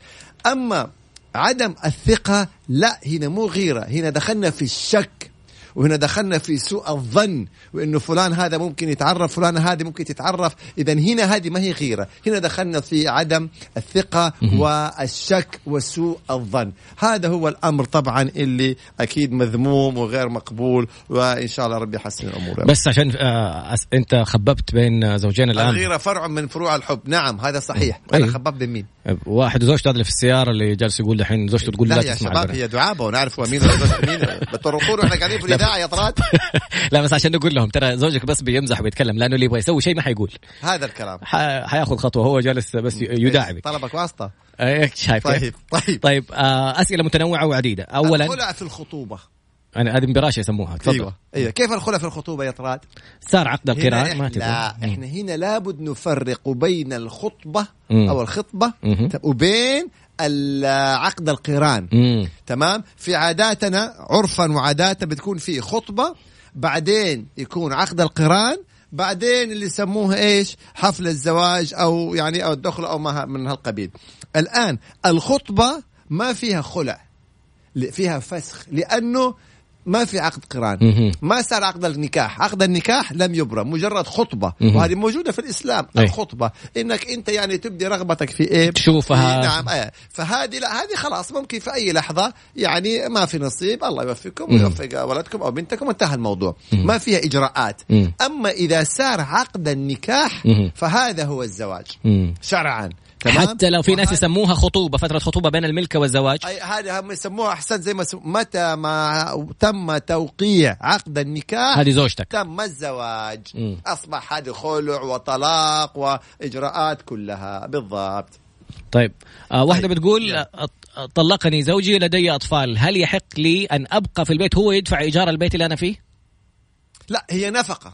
أما عدم الثقة لا، هنا مو غيرة، هنا دخلنا في الشك وهنا دخلنا في سوء الظن وإنه فلان هذا ممكن يتعرف، فلان هذه ممكن تتعرف. إذا هنا هذه ما هي غيرة، هنا دخلنا في عدم الثقة والشك وسوء الظن. هذا هو الأمر طبعا اللي أكيد مذموم وغير مقبول، وإن شاء الله ربي يحسن الأمور. بس عشان آه أنت خببت بين زوجين الآن، الغيرة فرع من فروع الحب. نعم هذا صحيح. أنا خببت بمين؟ واحد وزوجته اللي في السيارة اللي جالس يقول الحين زوجته تقول لا, لا تسمع البرة. هي دعابة ونعرف ومين وزوجته مين بترقور وإحنا قاعدين في الإذاعة يا طراد. لا بس عشان نقول لهم ترى زوجك بس بيمزح ويتكلم، لأنه اللي يبغى يسوي شيء ما حيقول هذا الكلام، حياخذ خطوة، هو جالس بس يداعبك. طلبك واسطة. شايف؟ طيب طيب طيب آه أسئلة متنوعة وعديدة. أولا الخلع في الخطوبة، أنا أدم براشة يسموها. أيوة. أيوة. كيف الخلع في الخطوبة يا طراد؟ صار عقد القراءة ما تقول. لا إحنا هنا لابد نفرق بين الخطبة مم. أو الخطبة مم. وبين العقد القران. مم. تمام. في عاداتنا عرفا وعاداتنا بتكون في خطبة، بعدين يكون عقد القران، بعدين اللي يسموه إيش حفل الزواج أو يعني أو الدخل أو ما من هالقبيل. الآن الخطبة ما فيها خلع، فيها فسخ، لأنه ما في عقد قران، ما صار عقد النكاح. عقد النكاح لم يبرم، مجرد خطبة، وهذه موجودة في الإسلام. أي. الخطبة إنك أنت يعني تبدي رغبتك في إيه، تشوفها. نعم. آه. فهذه لا، هذه خلاص ممكن في أي لحظة يعني ما في نصيب، الله يوفقكم ويوفق ولدكم أو بنتكم، انتهى الموضوع. مم. ما فيها إجراءات. مم. أما إذا صار عقد النكاح مم. فهذا هو الزواج. مم. شرعا. حتى لو في ناس يسموها خطوبة، فترة خطوبة بين الملكة والزواج، هذه هم يسموها أحسن زي ما سم... متى ما تم توقيع عقد النكاح هذه زوجتك، تم الزواج. م. أصبح هذه خلع وطلاق وإجراءات كلها بالضبط. طيب آه واحدة بتقول طلقني زوجي، لدي أطفال، هل يحق لي أن أبقى في البيت؟ هو يدفع إيجار البيت اللي أنا فيه؟ لا هي نفقة.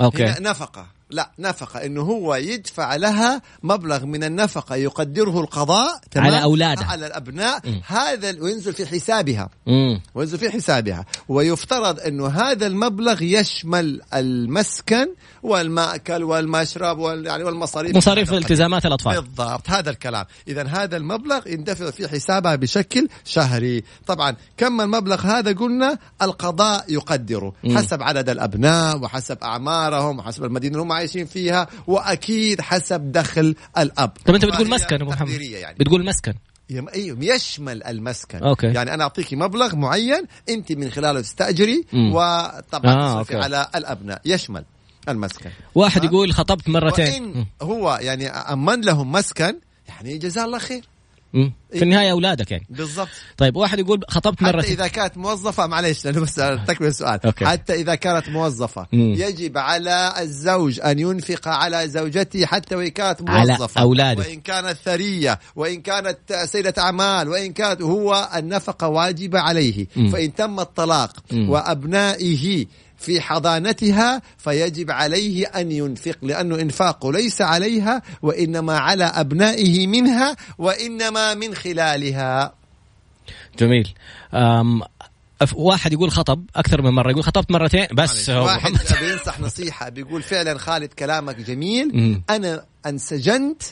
أوكي. هي نفقة. لا نفقة إنه هو يدفع لها مبلغ من النفقة يقدره القضاء على أولادها، على الأبناء. م. هذا وينزل في حسابها. م. وينزل في حسابها، ويفترض إنه هذا المبلغ يشمل المسكن والمأكل والمشرب وال يعني والمصاريف، مصاريف التزامات الأطفال. بالضبط هذا الكلام. إذا هذا المبلغ يندفع في حسابها بشكل شهري. طبعا كم المبلغ هذا؟ قلنا القضاء يقدره. م. حسب عدد الأبناء وحسب أعمارهم وحسب المدينة هم عايشين فيها، وأكيد حسب دخل الأب. طب أنت بتقول مسكن أبو محمد، يعني. بتقول مسكن يشمل المسكن. أوكي. يعني أنا أعطيكي مبلغ معين أنت من خلاله تستأجري، وطبعا آه على الأبناء يشمل المسكن. واحد أه؟ يقول خطبت مرتين، هو يعني أمن لهم مسكن، يعني جزاه الله خير. مم. في النهاية أولادك يعني. بالضبط. طيب واحد يقول خطبت مرة، حتى إذا كانت موظفة، معليش لأنه بس تكمل السؤال. أوكي. حتى إذا كانت موظفة مم. يجب على الزوج أن ينفق على زوجته حتى وإن كانت موظفة، على أولاده، وإن كانت ثرية، وإن كانت سيدة أعمال، وإن كانت، هو النفقة واجبة عليه. مم. فإن تم الطلاق مم. وأبنائه في حضانتها فيجب عليه أن ينفق، لأنه إنفاقه ليس عليها وإنما على أبنائه منها، وإنما من خلالها. جميل. أم واحد يقول خطب أكثر من مرة، يقول خطبت مرتين بس. واحد بينصح نصيحة، بيقول فعلا خالد كلامك جميل، م. أنا انسجنت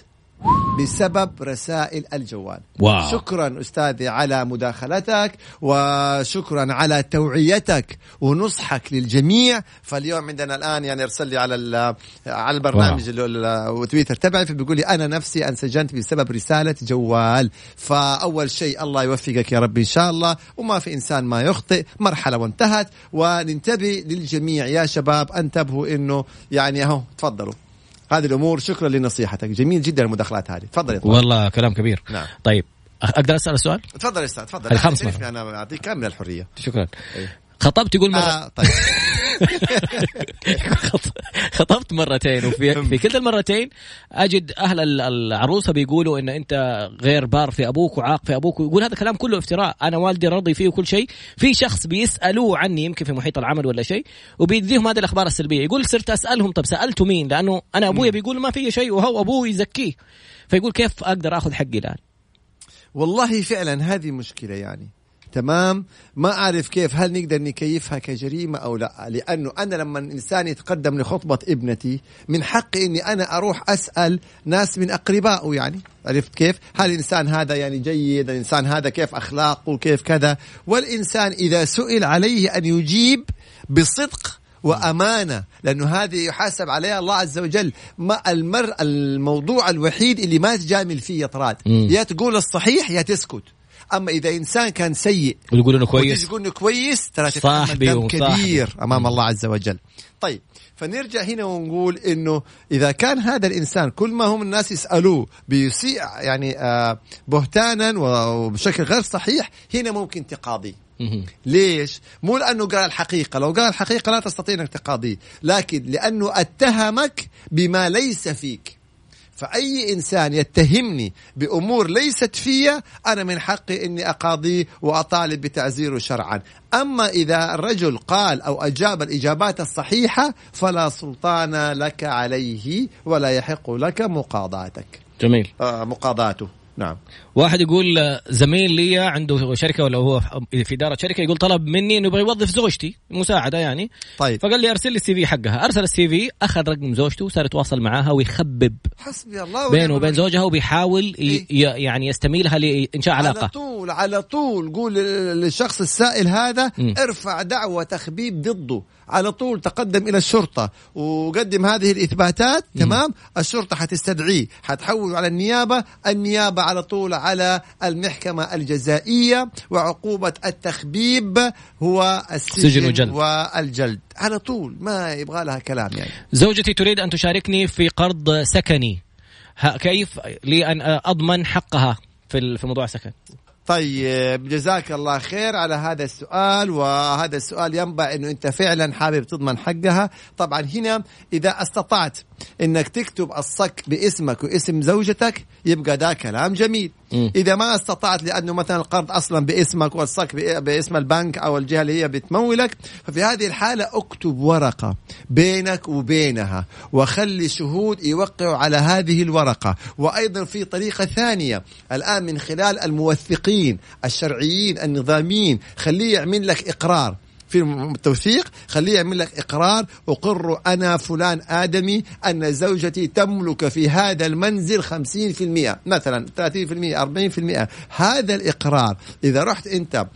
بسبب رسائل الجوال. واو. شكرا أستاذي على مداخلتك، وشكرا على توعيتك ونصحك للجميع. فاليوم عندنا الآن يعني ارسل لي على على البرنامج التويتر تبعي، فبيقول لي أنا نفسي انسجنت بسبب رسالة جوال. فأول شيء الله يوفقك يا رب إن شاء الله، وما في إنسان ما يخطئ، مرحلة وانتهت. وننتبه للجميع يا شباب، انتبهوا إنه يعني اهو تفضلوا هذه الأمور. شكرا لنصيحتك، جميل جدا المداخلات هذه. تفضل. والله كلام كبير. نعم. طيب أقدر أسأل سؤال؟ تفضل يا أستاذ، تفضل. الخمس مرة أنا أعطيك كامل الحرية. شكرا. أيه. خطبت يقول مرة آه، طيب. خطبت مرتين، وفي في كل المرتين أجد أهل العروسة بيقولوا إن أنت غير بار في أبوك وعاق في أبوك، ويقول هذا كلام كله افتراء، أنا والدي راضي فيه وكل شيء. في شخص بيسألوه عني يمكن في محيط العمل ولا شيء، وبيديهم هذه الأخبار السلبية، يقول صرت أسألهم طب سألته مين، لأنه أنا أبويا بيقول ما في شيء وهو أبوي يزكيه، فيقول كيف أقدر أخذ حقي الآن؟ والله فعلا هذه مشكلة يعني. تمام. ما أعرف كيف، هل نقدر نكيفها كجريمة أو لا؟ لأنه أنا لما الإنسان يتقدم لخطبة ابنتي من حقي أني أنا أروح أسأل ناس من أقربائه، يعني عرفت كيف؟ هل الإنسان هذا يعني جيد، الإنسان هذا كيف أخلاقه، كيف كذا. والإنسان إذا سئل عليه أن يجيب بصدق وأمانة، لأنه هذه يحاسب عليها الله عز وجل. ما المر الموضوع الوحيد اللي ما تجامل فيه يا طراد، يا تقول الصحيح يا تسكت. أما إذا إنسان كان سيء وتقول إنه كويس وتقول إنه كويس ترى تتحمل دم كبير أمام الله عز وجل. طيب فنرجع هنا ونقول إنه إذا كان هذا الإنسان كل ما هم الناس يسألوه بيسيء يعني بهتانا وبشكل غير صحيح، هنا ممكن تقاضي. ليش؟ مو لأنه قال الحقيقة، لو قال الحقيقة لا تستطيع أن تقاضيه، لكن لأنه اتهمك بما ليس فيك. فأي إنسان يتهمني بأمور ليست فيها أنا من حقي أني أقاضيه وأطالب بتعزيره شرعا. أما إذا الرجل قال أو أجاب الإجابات الصحيحة فلا سلطان لك عليه ولا يحق لك مقاضاتك. جميل. آه مقاضاته. نعم. واحد يقول زميل لي عنده شركة ولا هو في إدارة شركة، يقول طلب مني إنه يبغى يوظف زوجتي مساعدة يعني. طيب. فقال لي أرسل لي السي في حقها، أرسل السي في، أخذ رقم زوجته وصار يتواصل معاها ويخبب حسبي الله بينه وبين زوجها، وبيحاول إيه؟ يعني يستميلها لإنشاء علاقة. على طول على طول قول للشخص السائل هذا م. ارفع دعوة تخبيب ضده على طول، تقدم إلى الشرطة وقدم هذه الإثباتات. م. تمام، الشرطة حتستدعيه، حتحول على النيابة، النيابة على طول على المحكمة الجزائية، وعقوبة التخبيب هو السجن والجلد على طول، ما يبغى لها كلام يعني. زوجتي تريد أن تشاركني في قرض سكني، كيف لي أن أضمن حقها في في موضوع السكن؟ طيب جزاك الله خير على هذا السؤال، وهذا السؤال ينبع أنه أنت فعلا حابب تضمن حقها. طبعا هنا إذا استطعت أنك تكتب الصك باسمك واسم زوجتك يبقى ده كلام جميل. م. إذا ما استطعت لأنه مثلا القرض أصلا باسمك والصك باسم البنك أو الجهة اللي هي بتمولك، ففي هذه الحالة اكتب ورقة بينك وبينها وخلي شهود يوقعوا على هذه الورقة. وأيضا في طريقة ثانية الآن من خلال الموثقين الشرعيين النظاميين، خليه يعمل لك إقرار في التوثيق، خليه يعمل لك إقرار، أقر أنا فلان آدمي أن زوجتي تملك في هذا المنزل خمسين بالمئة مثلا، ثلاثين بالمئة أربعين بالمئة. هذا الإقرار إذا رحت أنت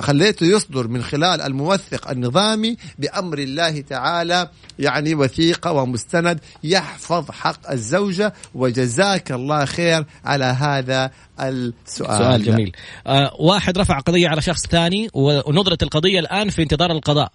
خليته يصدر من خلال الموثق النظامي بأمر الله تعالى، يعني وثيقة ومستند يحفظ حق الزوجة. وجزاك الله خير على هذا السؤال. سؤال جميل. آه واحد رفع قضية على شخص ثاني، ونظرة القضية الآن في انتظار القضاء.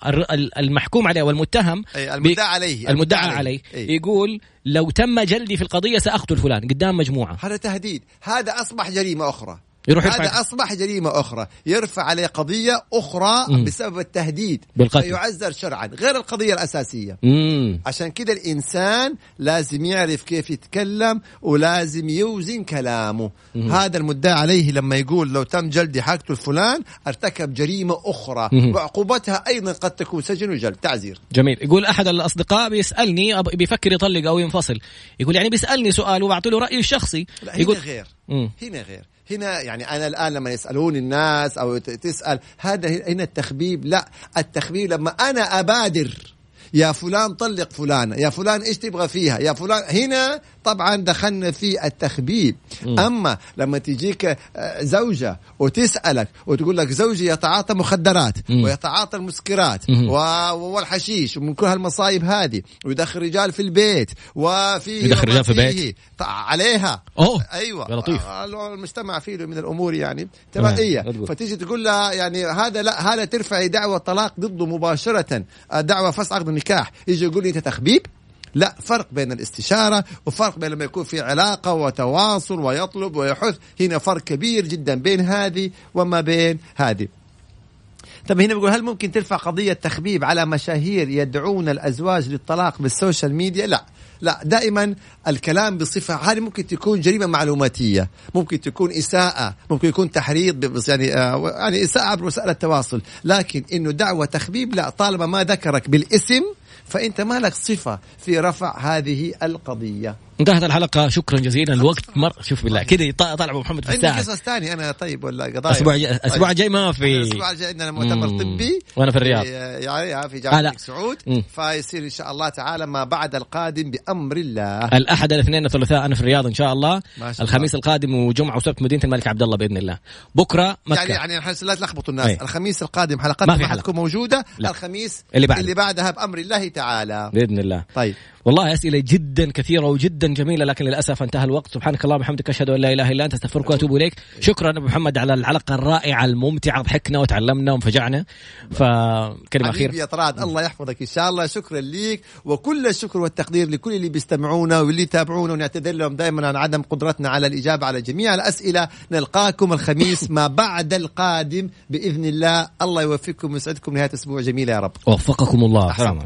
المحكوم عليه والمتهم المدعى عليه المدعى عليه أي. يقول لو تم جلدي في القضية سأقتل فلان قدام مجموعة. هذا تهديد، هذا أصبح جريمة أخرى، هذا أصبح جريمة أخرى يرفع عليه قضية أخرى مم. بسبب التهديد فيعزر شرعا غير القضية الأساسية. مم. عشان كده الإنسان لازم يعرف كيف يتكلم ولازم يوزن كلامه. مم. هذا المدعى عليه لما يقول لو تم جلدي حاجته فلان ارتكب جريمة أخرى، مم. وعقوبتها أيضا قد تكون سجن وجلد تعزير. جميل. يقول أحد الأصدقاء بيسألني بيفكر يطلق أو ينفصل، يقول يعني بيسألني سؤال وبعطي له رأيي الشخصي. يقول هنا غير مم. هنا غير هنا يعني أنا الآن لما يسألون الناس أو تسأل هذا هنا التخبيب. لا، التخبيب لما أنا أبادر يا فلان طلق فلانة، يا فلان إيش تبغى فيها، يا فلان، هنا طبعا دخلنا في التخبيب. م. أما لما تجيك زوجة وتسألك وتقول لك زوجي يتعاطى مخدرات م. ويتعاطى المسكرات و... والحشيش ومن كل هالمصايب هذه، ويدخل رجال في البيت وفي يدخل رجال في البيت عليها. أوه. أيوة المجتمع فيه من الأمور يعني تبعية. فتيجي تقول لها يعني هذا لا، هذا ترفع دعوة طلاق ضده مباشرة، دعوة فسخ عقد النكاح. يجي يقول لي أنت تخبيب. لا، فرق بين الاستشارة وفرق بين لما يكون في علاقة وتواصل ويطلب ويحث، هنا فرق كبير جدا بين هذه وما بين هذه. طب هنا بيقول هل ممكن ترفع قضية تخبيب على مشاهير يدعون الأزواج للطلاق بالسوشيال ميديا؟ لا لا، دائما الكلام بصفة هذه ممكن تكون جريمة معلوماتية، ممكن تكون إساءة، ممكن يكون تحريض يعني آه يعني إساءة عبر وسائل التواصل. لكن إنه دعوة تخبيب لا، طالما ما ذكرك بالاسم فأنت ما لك صفة في رفع هذه القضية. انتهت الحلقة. شكرا جزيلا. الوقت مر. شوف بالله كذا طلع أبو محمد في الساعة. عندي قصص ثاني أنا طيب ولا قضايا. أسبوع جاي أسبوع جاي ما في. أسبوع جاي عندنا مؤتمر طبي وأنا في الرياض يعني في جامعة الملك سعود، فيصير إن شاء الله تعالى ما بعد القادم بأمر الله. الأحد الاثنين الثلاثاء أنا في الرياض إن شاء الله. الخميس القادم وجمعة وسبت مدينة الملك عبد الله بإذن الله. بكرة مكة. يعني يعني الحمد لله تلخبطوا الناس. أي. الخميس القادم حلقتنا ما حتكون موجودة. لا. الخميس اللي, بعد. اللي بعدها بأمر الله تعالى بإذن الله. طيب والله أسئلة جدا كثيرة وجدا جميلة لكن للأسف انتهى الوقت. سبحانك اللهم وبحمدك أشهد أن لا إله إلا أنت أستغفرك وأتوب إليك. شكرا أبو محمد على العلاقة الرائعة الممتعة، ضحكنا وتعلمنا وانفجعنا. فكلمة أخيرة يا طراد، الله يحفظك إن شاء الله. شكرا ليك وكل الشكر والتقدير لكل اللي بيستمعونا واللي يتابعونا، ونعتذر لهم دائما عن عدم قدرتنا على الإجابة على جميع الأسئلة. نلقاكم الخميس ما بعد القادم بإذن الله. الله يوفقكم ويسعدكم نهاية أسبوع جميلة يا رب. وفقكم الله.